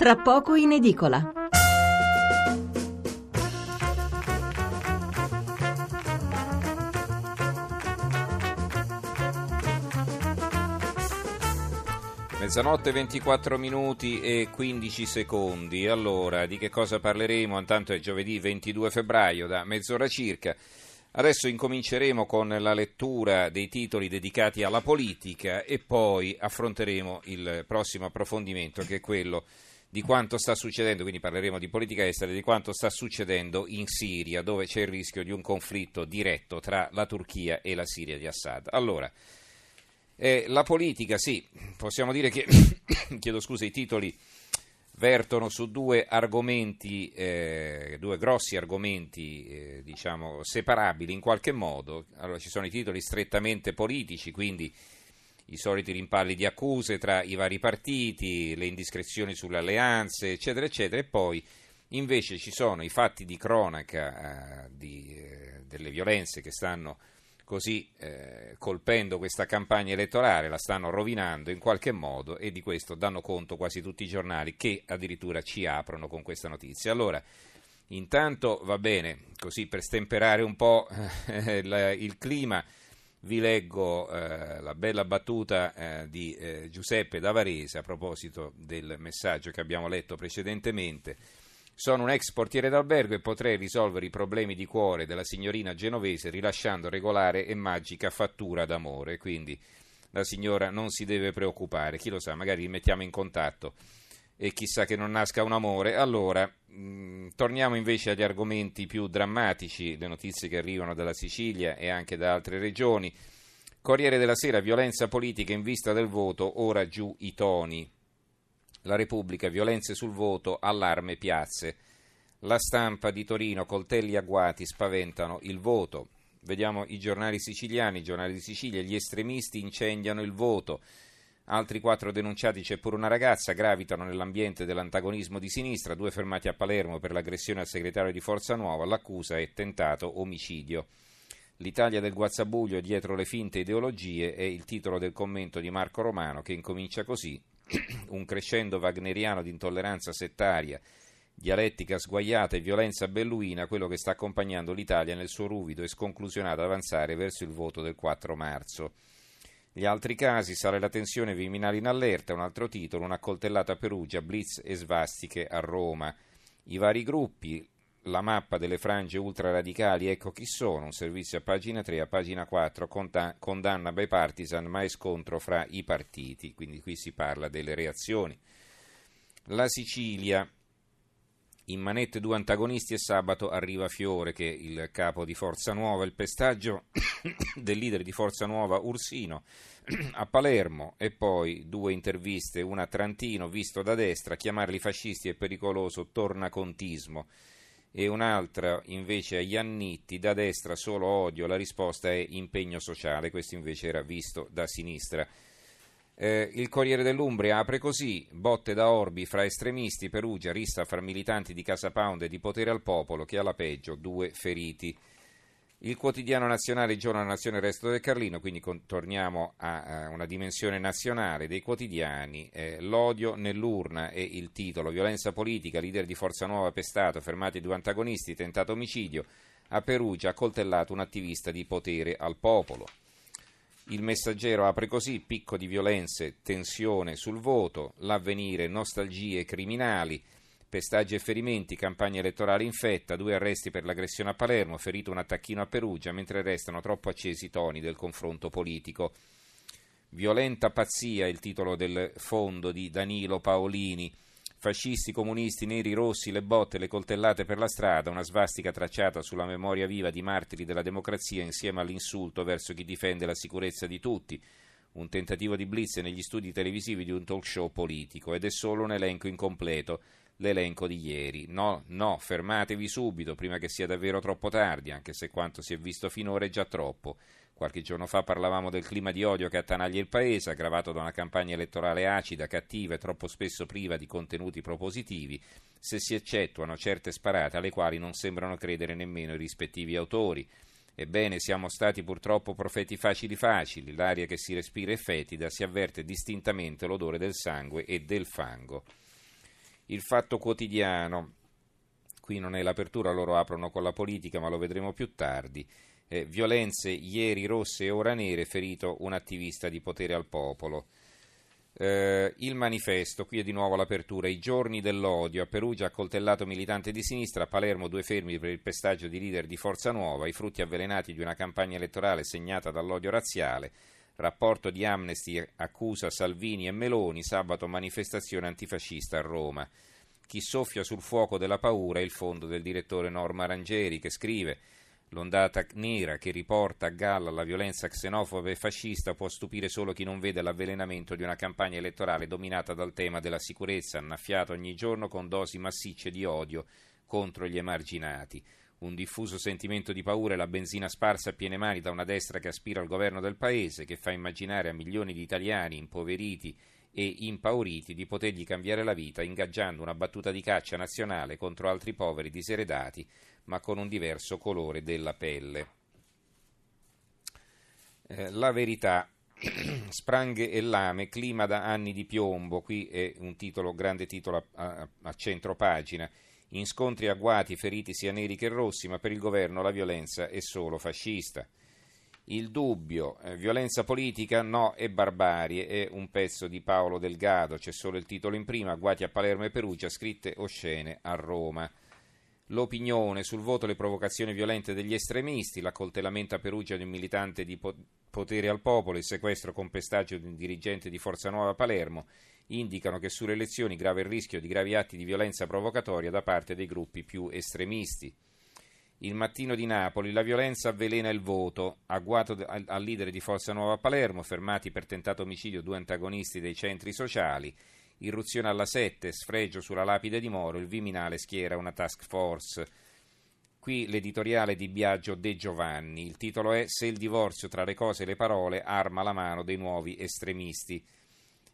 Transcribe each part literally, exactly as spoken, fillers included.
Tra poco in edicola. Mezzanotte ventiquattro minuti e quindici secondi. Allora, di che cosa parleremo? Intanto è giovedì ventidue febbraio, da mezz'ora circa. Adesso incominceremo con la lettura dei titoli dedicati alla politica e poi affronteremo il prossimo approfondimento, che è quello di quanto sta succedendo, quindi parleremo di politica estera, di quanto sta succedendo in Siria, dove c'è il rischio di un conflitto diretto tra la Turchia e la Siria di Assad. Allora, Eh, la politica, sì, possiamo dire che, chiedo scusa, i titoli vertono su due argomenti, eh, due grossi argomenti, eh, diciamo, separabili in qualche modo. Allora, ci sono i titoli strettamente politici, quindi i soliti rimpalli di accuse tra i vari partiti, le indiscrezioni sulle alleanze, eccetera, eccetera, e poi invece ci sono i fatti di cronaca, eh, di, eh, delle violenze che stanno così eh, colpendo questa campagna elettorale, la stanno rovinando in qualche modo, e di questo danno conto quasi tutti i giornali, che addirittura ci aprono con questa notizia. Allora, intanto, va bene, così per stemperare un po' il, il clima, vi leggo eh, la bella battuta eh, di eh, Giuseppe da Varese a proposito del messaggio che abbiamo letto precedentemente. Sono un ex portiere d'albergo e potrei risolvere i problemi di cuore della signorina genovese rilasciando regolare e magica fattura d'amore. Quindi la signora non si deve preoccupare, chi lo sa, magari li mettiamo in contatto e chissà che non nasca un amore. Allora, mh, torniamo invece agli argomenti più drammatici, le notizie che arrivano dalla Sicilia e anche da altre regioni. Corriere della Sera, violenza politica in vista del voto, ora giù i toni. La Repubblica, violenze sul voto, allarme piazze. La Stampa di Torino, coltelli agguati spaventano il voto. Vediamo i giornali siciliani, i giornali di Sicilia, gli estremisti incendiano il voto. Altri quattro denunciati, c'è pure una ragazza, gravitano nell'ambiente dell'antagonismo di sinistra, due fermati a Palermo per l'aggressione al segretario di Forza Nuova, l'accusa è tentato omicidio. L'Italia del guazzabuglio dietro le finte ideologie è il titolo del commento di Marco Romano, che incomincia così. Un crescendo wagneriano di intolleranza settaria, dialettica sguaiata e violenza belluina, quello che sta accompagnando l'Italia nel suo ruvido e sconclusionato avanzare verso il voto del quattro marzo. Gli altri casi, sale la tensione, Viminale in allerta, un altro titolo, una coltellata a Perugia, blitz e svastiche a Roma. I vari gruppi, la mappa delle frange ultraradicali, ecco chi sono, un servizio a pagina tre, a pagina quattro, condanna bipartisan ma è scontro fra i partiti, quindi qui si parla delle reazioni. La Sicilia, in manette due antagonisti e sabato arriva Fiore, che è il capo di Forza Nuova, il pestaggio del leader di Forza Nuova Ursino a Palermo, e poi due interviste, una a Trantino, visto da destra, chiamarli fascisti è pericoloso, tornacontismo, e un'altra invece a Iannitti, da destra solo odio, la risposta è impegno sociale, questo invece era visto da sinistra. Eh, il Corriere dell'Umbria apre così, botte da Orbi fra estremisti, Perugia, rissa fra militanti di Casa Pound e di Potere al Popolo, che alla peggio, due feriti. Il Quotidiano Nazionale, Giorno della Nazione, Resto del Carlino, quindi con, torniamo a, a una dimensione nazionale dei quotidiani, eh, l'odio nell'urna è il titolo, violenza politica, leader di Forza Nuova pestato, fermati due antagonisti, tentato omicidio, a Perugia accoltellato un attivista di Potere al Popolo. Il Messaggero apre così, picco di violenze, tensione sul voto, l'Avvenire, nostalgie criminali, pestaggi e ferimenti, campagna elettorale in fetta, due arresti per l'aggressione a Palermo, ferito un attacchino a Perugia, mentre restano troppo accesi i toni del confronto politico. Violenta pazzia è il titolo del fondo di Danilo Paolini. Fascisti, comunisti, neri, rossi, le botte, le coltellate per la strada, una svastica tracciata sulla memoria viva di martiri della democrazia insieme all'insulto verso chi difende la sicurezza di tutti. Un tentativo di blitz negli studi televisivi di un talk show politico, ed è solo un elenco incompleto. L'elenco di ieri, no, no, fermatevi subito prima che sia davvero troppo tardi, anche se quanto si è visto finora è già troppo. Qualche giorno fa parlavamo del clima di odio che attanaglia il paese, aggravato da una campagna elettorale acida, cattiva e troppo spesso priva di contenuti propositivi, se si eccettuano certe sparate alle quali non sembrano credere nemmeno i rispettivi autori. Ebbene, siamo stati purtroppo profeti facili facili, l'aria che si respira è fetida, si avverte distintamente l'odore del sangue e del fango. Il Fatto Quotidiano, qui non è l'apertura, loro aprono con la politica, ma lo vedremo più tardi. Eh, violenze ieri rosse e ora nere, ferito un attivista di Potere al Popolo. Eh, il Manifesto, qui è di nuovo l'apertura, i giorni dell'odio, a Perugia accoltellato militante di sinistra, a Palermo due fermi per il pestaggio di leader di Forza Nuova, i frutti avvelenati di una campagna elettorale segnata dall'odio razziale, rapporto di Amnesty accusa Salvini e Meloni, sabato manifestazione antifascista a Roma, chi soffia sul fuoco della paura è il fondo del direttore Norma Rangeri che scrive: l'ondata nera che riporta a galla la violenza xenofoba e fascista può stupire solo chi non vede l'avvelenamento di una campagna elettorale dominata dal tema della sicurezza, annaffiata ogni giorno con dosi massicce di odio contro gli emarginati. Un diffuso sentimento di paura e la benzina sparsa a piene mani da una destra che aspira al governo del paese, che fa immaginare a milioni di italiani impoveriti e impauriti di potergli cambiare la vita ingaggiando una battuta di caccia nazionale contro altri poveri diseredati ma con un diverso colore della pelle. Eh, la Verità, spranghe e lame, clima da anni di piombo, qui è un titolo, grande titolo a, a, a centro pagina, in scontri agguati feriti sia neri che rossi, ma per il governo la violenza è solo fascista. Il Dubbio, eh, violenza politica, no e barbarie, è un pezzo di Paolo Delgado, c'è solo il titolo in prima, guati a Palermo e Perugia, scritte oscene a Roma. L'Opinione, sul voto le provocazioni violente degli estremisti, l'accoltellamento a Perugia di un militante di Potere al Popolo, il sequestro con pestaggio di un dirigente di Forza Nuova a Palermo, indicano che sulle elezioni grave il rischio di gravi atti di violenza provocatoria da parte dei gruppi più estremisti. Il Mattino di Napoli, la violenza avvelena il voto, agguato al leader di Forza Nuova a Palermo, fermati per tentato omicidio due antagonisti dei centri sociali, irruzione alla sette, sfregio sulla lapide di Moro, il Viminale schiera una task force. Qui l'editoriale di Biagio De Giovanni, il titolo è «Se il divorzio tra le cose e le parole arma la mano dei nuovi estremisti».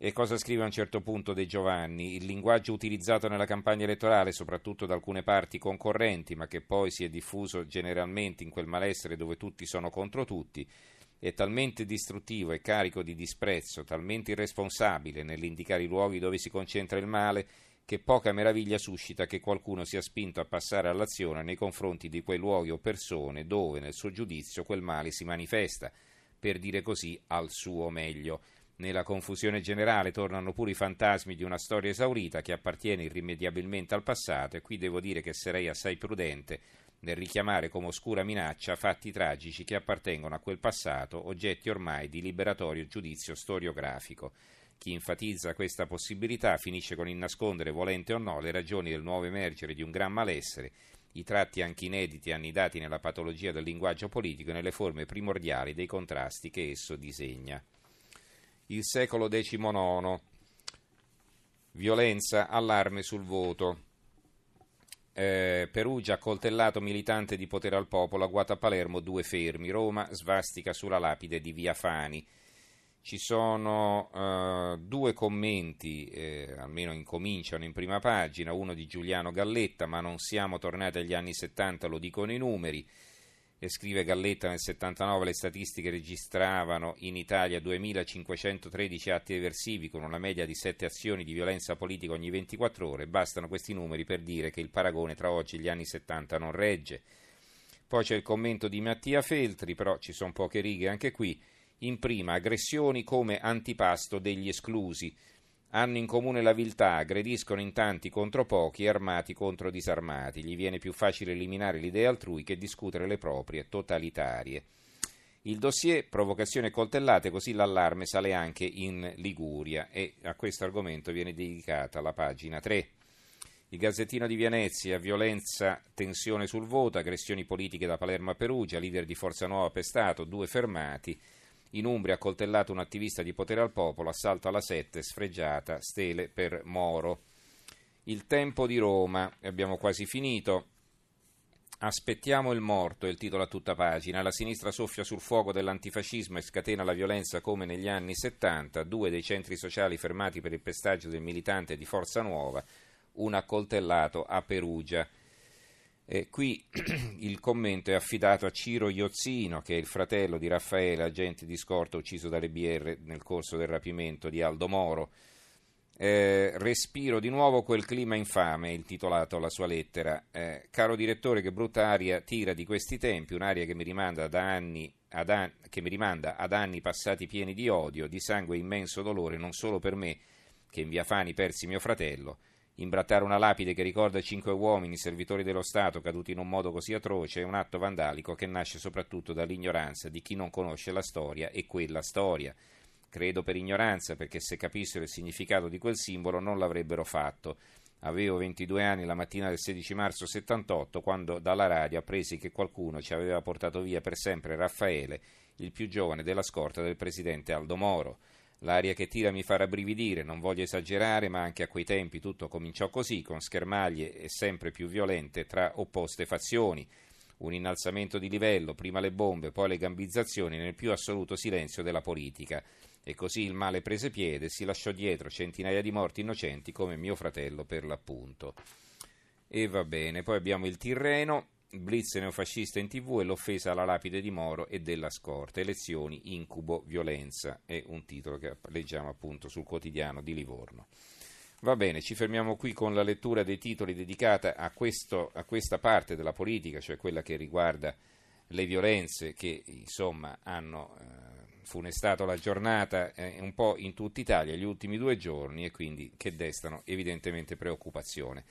E cosa scrive a un certo punto De Giovanni? Il linguaggio utilizzato nella campagna elettorale, soprattutto da alcune parti concorrenti, ma che poi si è diffuso generalmente in quel malessere dove tutti sono contro tutti, è talmente distruttivo e carico di disprezzo, talmente irresponsabile nell'indicare i luoghi dove si concentra il male, che poca meraviglia suscita che qualcuno sia spinto a passare all'azione nei confronti di quei luoghi o persone dove, nel suo giudizio, quel male si manifesta, per dire così, al suo meglio. Nella confusione generale tornano pure i fantasmi di una storia esaurita che appartiene irrimediabilmente al passato, e qui devo dire che sarei assai prudente nel richiamare come oscura minaccia fatti tragici che appartengono a quel passato, oggetti ormai di liberatorio giudizio storiografico. Chi enfatizza questa possibilità finisce con il nascondere, volente o no, le ragioni del nuovo emergere di un gran malessere, i tratti anche inediti annidati nella patologia del linguaggio politico e nelle forme primordiali dei contrasti che esso disegna. Il Secolo diciannovesimo, violenza, allarme sul voto, eh, Perugia accoltellato militante di Potere al Popolo, agguato a Palermo due fermi, Roma svastica sulla lapide di Via Fani. Ci sono eh, due commenti, eh, almeno incominciano in prima pagina, uno di Giuliano Galletta, ma non siamo tornati agli anni settanta, lo dicono i numeri. E scrive Galletta, nel settantanove le statistiche registravano in Italia duemilacinquecentotredici atti eversivi con una media di sette azioni di violenza politica ogni ventiquattro ore, bastano questi numeri per dire che il paragone tra oggi e gli anni settanta non regge. Poi c'è il commento di Mattia Feltri, però ci sono poche righe anche qui, in prima aggressioni come antipasto degli esclusi, hanno in comune la viltà, aggrediscono in tanti contro pochi, armati contro disarmati, gli viene più facile eliminare le idee altrui che discutere le proprie, totalitarie. Il Dossier, provocazione coltellate, così l'allarme sale anche in Liguria, e a questo argomento viene dedicata la pagina tre. Il Gazzettino di Vianezzi, violenza, tensione sul voto, aggressioni politiche da Palermo a Perugia, leader di Forza Nuova pestato, due fermati. In Umbria accoltellato un attivista di Potere al Popolo, assalto alla sette, sfregiata, stele per Moro. Il Tempo di Roma, abbiamo quasi finito, aspettiamo il morto, è il titolo a tutta pagina, la sinistra soffia sul fuoco dell'antifascismo e scatena la violenza come negli anni settanta, due dei centri sociali fermati per il pestaggio del militante di Forza Nuova, un accoltellato a Perugia. Eh, qui il commento è affidato a Ciro Iozzino, che è il fratello di Raffaele, agente di scorta ucciso dalle B R nel corso del rapimento di Aldo Moro. Eh, respiro di nuovo quel clima infame, intitolato la sua lettera. Eh, caro direttore, che brutta aria tira di questi tempi, un'aria che mi rimanda ad anni, ad an- che mi rimanda ad anni passati pieni di odio, di sangue e immenso dolore, non solo per me, che in via Fani persi mio fratello. Imbrattare una lapide che ricorda cinque uomini, servitori dello Stato, caduti in un modo così atroce, è un atto vandalico che nasce soprattutto dall'ignoranza di chi non conosce la storia e quella storia. Credo per ignoranza, perché se capissero il significato di quel simbolo non l'avrebbero fatto. Avevo ventidue anni la mattina del sedici marzo settantotto, quando dalla radio appresi che qualcuno ci aveva portato via per sempre Raffaele, il più giovane della scorta del presidente Aldo Moro. L'aria che tira mi fa rabbrividire, non voglio esagerare, ma anche a quei tempi tutto cominciò così, con schermaglie e sempre più violente tra opposte fazioni. Un innalzamento di livello, prima le bombe, poi le gambizzazioni nel più assoluto silenzio della politica. E così il male prese piede, si lasciò dietro centinaia di morti innocenti come mio fratello per l'appunto. E va bene, poi abbiamo il Tirreno, blitz neofascista in tv e l'offesa alla lapide di Moro e della scorta, elezioni, incubo, violenza, è un titolo che leggiamo appunto sul quotidiano di Livorno. Va bene, ci fermiamo qui con la lettura dei titoli dedicata a, questo, a questa parte della politica, cioè quella che riguarda le violenze che insomma hanno eh, funestato la giornata eh, un po' in tutta Italia gli ultimi due giorni e quindi che destano evidentemente preoccupazione.